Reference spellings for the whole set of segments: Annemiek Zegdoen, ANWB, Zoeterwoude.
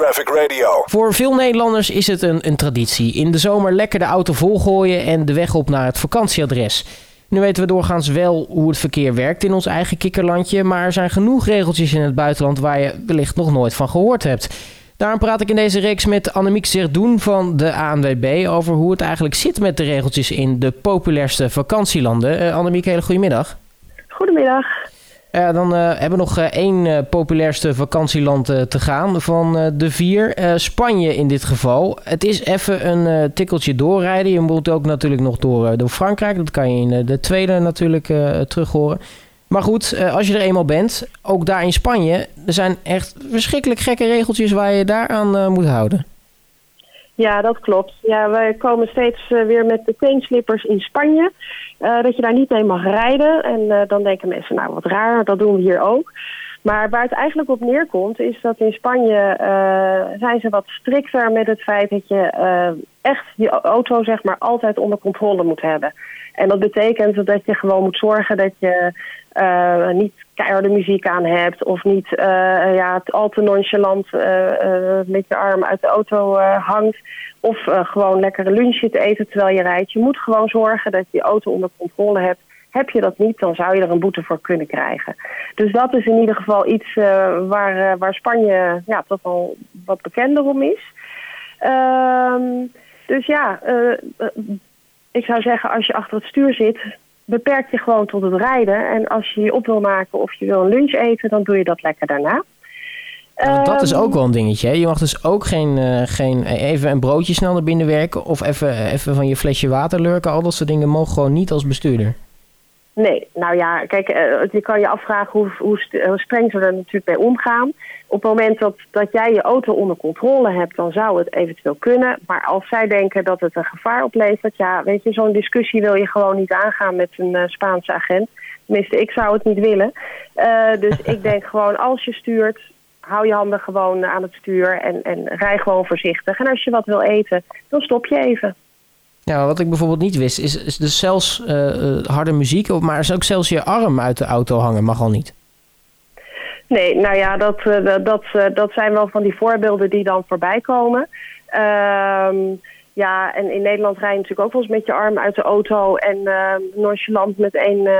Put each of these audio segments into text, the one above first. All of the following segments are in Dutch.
Traffic Radio. Voor veel Nederlanders is het een traditie. In de zomer lekker de auto volgooien en de weg op naar het vakantieadres. Nu weten we doorgaans wel hoe het verkeer werkt in ons eigen kikkerlandje, maar er zijn genoeg regeltjes in het buitenland waar je wellicht nog nooit van gehoord hebt. Daarom praat ik in deze reeks met Annemiek Zegdoen van de ANWB over hoe het eigenlijk zit met de regeltjes in de populairste vakantielanden. Annemiek, hele goedemiddag. Goedemiddag. Dan hebben we nog één populairste vakantieland te gaan van de vier. Spanje in dit geval. Het is even een tikkeltje doorrijden. Je moet ook natuurlijk nog door Frankrijk. Dat kan je in de tweede natuurlijk terug horen. Maar goed, als je er eenmaal bent, ook daar in Spanje, er zijn echt verschrikkelijk gekke regeltjes waar je daaraan moet houden. Ja, dat klopt. Ja, wij komen steeds weer met de teenslippers in Spanje. Dat je daar niet mee mag rijden. En dan denken mensen, nou wat raar, dat doen we hier ook. Maar waar het eigenlijk op neerkomt is dat in Spanje zijn ze wat strikter met het feit dat je echt je auto zeg maar altijd onder controle moet hebben. En dat betekent dat je gewoon moet zorgen dat je niet keiharde muziek aan hebt of niet al te nonchalant met je arm uit de auto hangt. Of gewoon lekkere lunchje te eten terwijl je rijdt. Je moet gewoon zorgen dat je je auto onder controle hebt. Heb je dat niet, dan zou je er een boete voor kunnen krijgen. Dus dat is in ieder geval iets waar Spanje toch al wat bekender om is. Ik zou zeggen, als je achter het stuur zit, beperk je gewoon tot het rijden. En als je je op wil maken of je wil een lunch eten, dan doe je dat lekker daarna. Dat is ook wel een dingetje. Hè? Je mag dus ook geen even een broodje snel naar binnen werken of even van je flesje water lurken. Al dat soort dingen mogen gewoon niet als bestuurder. Nee, nou ja, kijk, je kan je afvragen hoe streng ze er natuurlijk mee omgaan. Op het moment dat jij je auto onder controle hebt, dan zou het eventueel kunnen. Maar als zij denken dat het een gevaar oplevert, ja, weet je, zo'n discussie wil je gewoon niet aangaan met een Spaanse agent. Tenminste, ik zou het niet willen. Dus ik denk gewoon, als je stuurt, hou je handen gewoon aan het stuur en rij gewoon voorzichtig. En als je wat wil eten, dan stop je even. Ja, wat ik bijvoorbeeld niet wist, is dus zelfs harde muziek, maar is ook zelfs je arm uit de auto hangen, mag al niet. Nee, nou ja, dat zijn wel van die voorbeelden die dan voorbij komen. En in Nederland rij je natuurlijk ook wel eens met je arm uit de auto en nonchalant met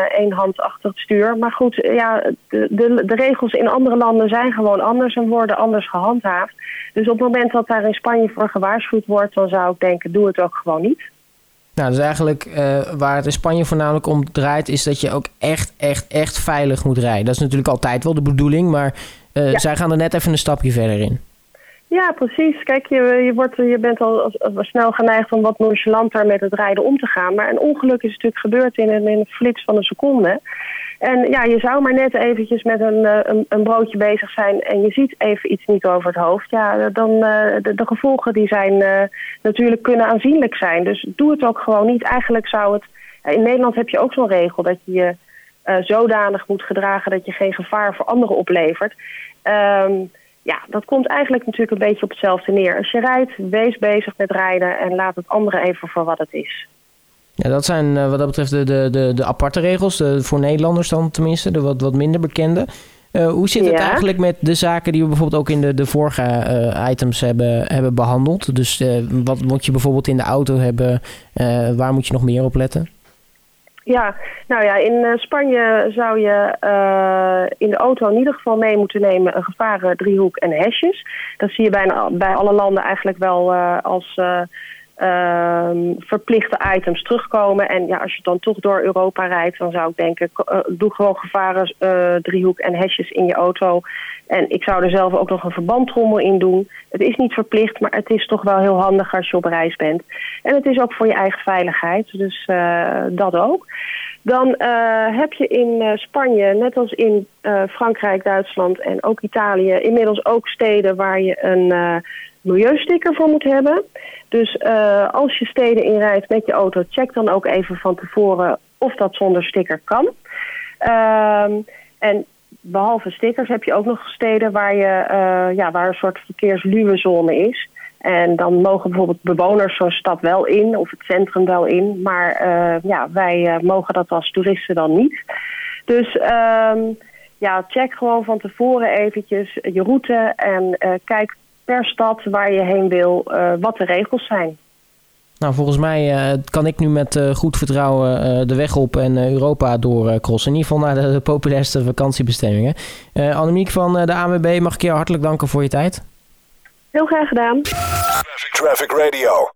één hand achter het stuur. Maar goed, ja, de regels in andere landen zijn gewoon anders en worden anders gehandhaafd. Dus op het moment dat daar in Spanje voor gewaarschuwd wordt, dan zou ik denken, doe het ook gewoon niet. Nou, dus eigenlijk waar het in Spanje voornamelijk om draait, is dat je ook echt, echt, echt veilig moet rijden. Dat is natuurlijk altijd wel de bedoeling, maar zij gaan er net even een stapje verder in. Ja, precies. Kijk, je bent al snel geneigd om wat nonchalanter met het rijden om te gaan. Maar een ongeluk is natuurlijk gebeurd in een flits van een seconde. En ja, je zou maar net eventjes met een broodje bezig zijn en je ziet even iets niet over het hoofd. Ja, dan de gevolgen die zijn natuurlijk kunnen aanzienlijk zijn. Dus doe het ook gewoon niet. Eigenlijk zou het... In Nederland heb je ook zo'n regel dat je je zodanig moet gedragen dat je geen gevaar voor anderen oplevert. Dat komt eigenlijk natuurlijk een beetje op hetzelfde neer. Als je rijdt, wees bezig met rijden en laat het anderen even voor wat het is. Ja, dat zijn wat dat betreft de aparte regels, voor Nederlanders dan tenminste, de wat minder bekende. Hoe zit het eigenlijk met de zaken die we bijvoorbeeld ook in de vorige items hebben behandeld? Dus wat moet je bijvoorbeeld in de auto hebben? Waar moet je nog meer op letten? Ja, nou ja, in Spanje zou je in de auto in ieder geval mee moeten nemen een gevarendriehoek en hesjes. Dat zie je bijna bij alle landen eigenlijk wel als verplichte items terugkomen. En ja, als je dan toch door Europa rijdt, dan zou ik denken, doe gewoon gevarendriehoek en hesjes in je auto. En ik zou er zelf ook nog een verbandtrommel in doen. Het is niet verplicht, maar het is toch wel heel handig als je op reis bent. En het is ook voor je eigen veiligheid, dus dat ook. Dan heb je in Spanje, net als in Frankrijk, Duitsland en ook Italië, inmiddels ook steden waar je een milieusticker voor moet hebben. Dus als je steden inrijdt met je auto, check dan ook even van tevoren of dat zonder sticker kan. En behalve stickers heb je ook nog steden waar een soort verkeersluwe zone is. En dan mogen bijvoorbeeld bewoners zo'n stad wel in of het centrum wel in. Maar wij mogen dat als toeristen dan niet. Dus check gewoon van tevoren eventjes je route en kijk per stad waar je heen wil, wat de regels zijn. Nou, volgens mij kan ik nu met goed vertrouwen de weg op en Europa doorcrossen. In ieder geval naar de populairste vakantiebestemmingen. Annemiek van de ANWB, mag ik je hartelijk danken voor je tijd. Heel graag gedaan. Traffic Radio.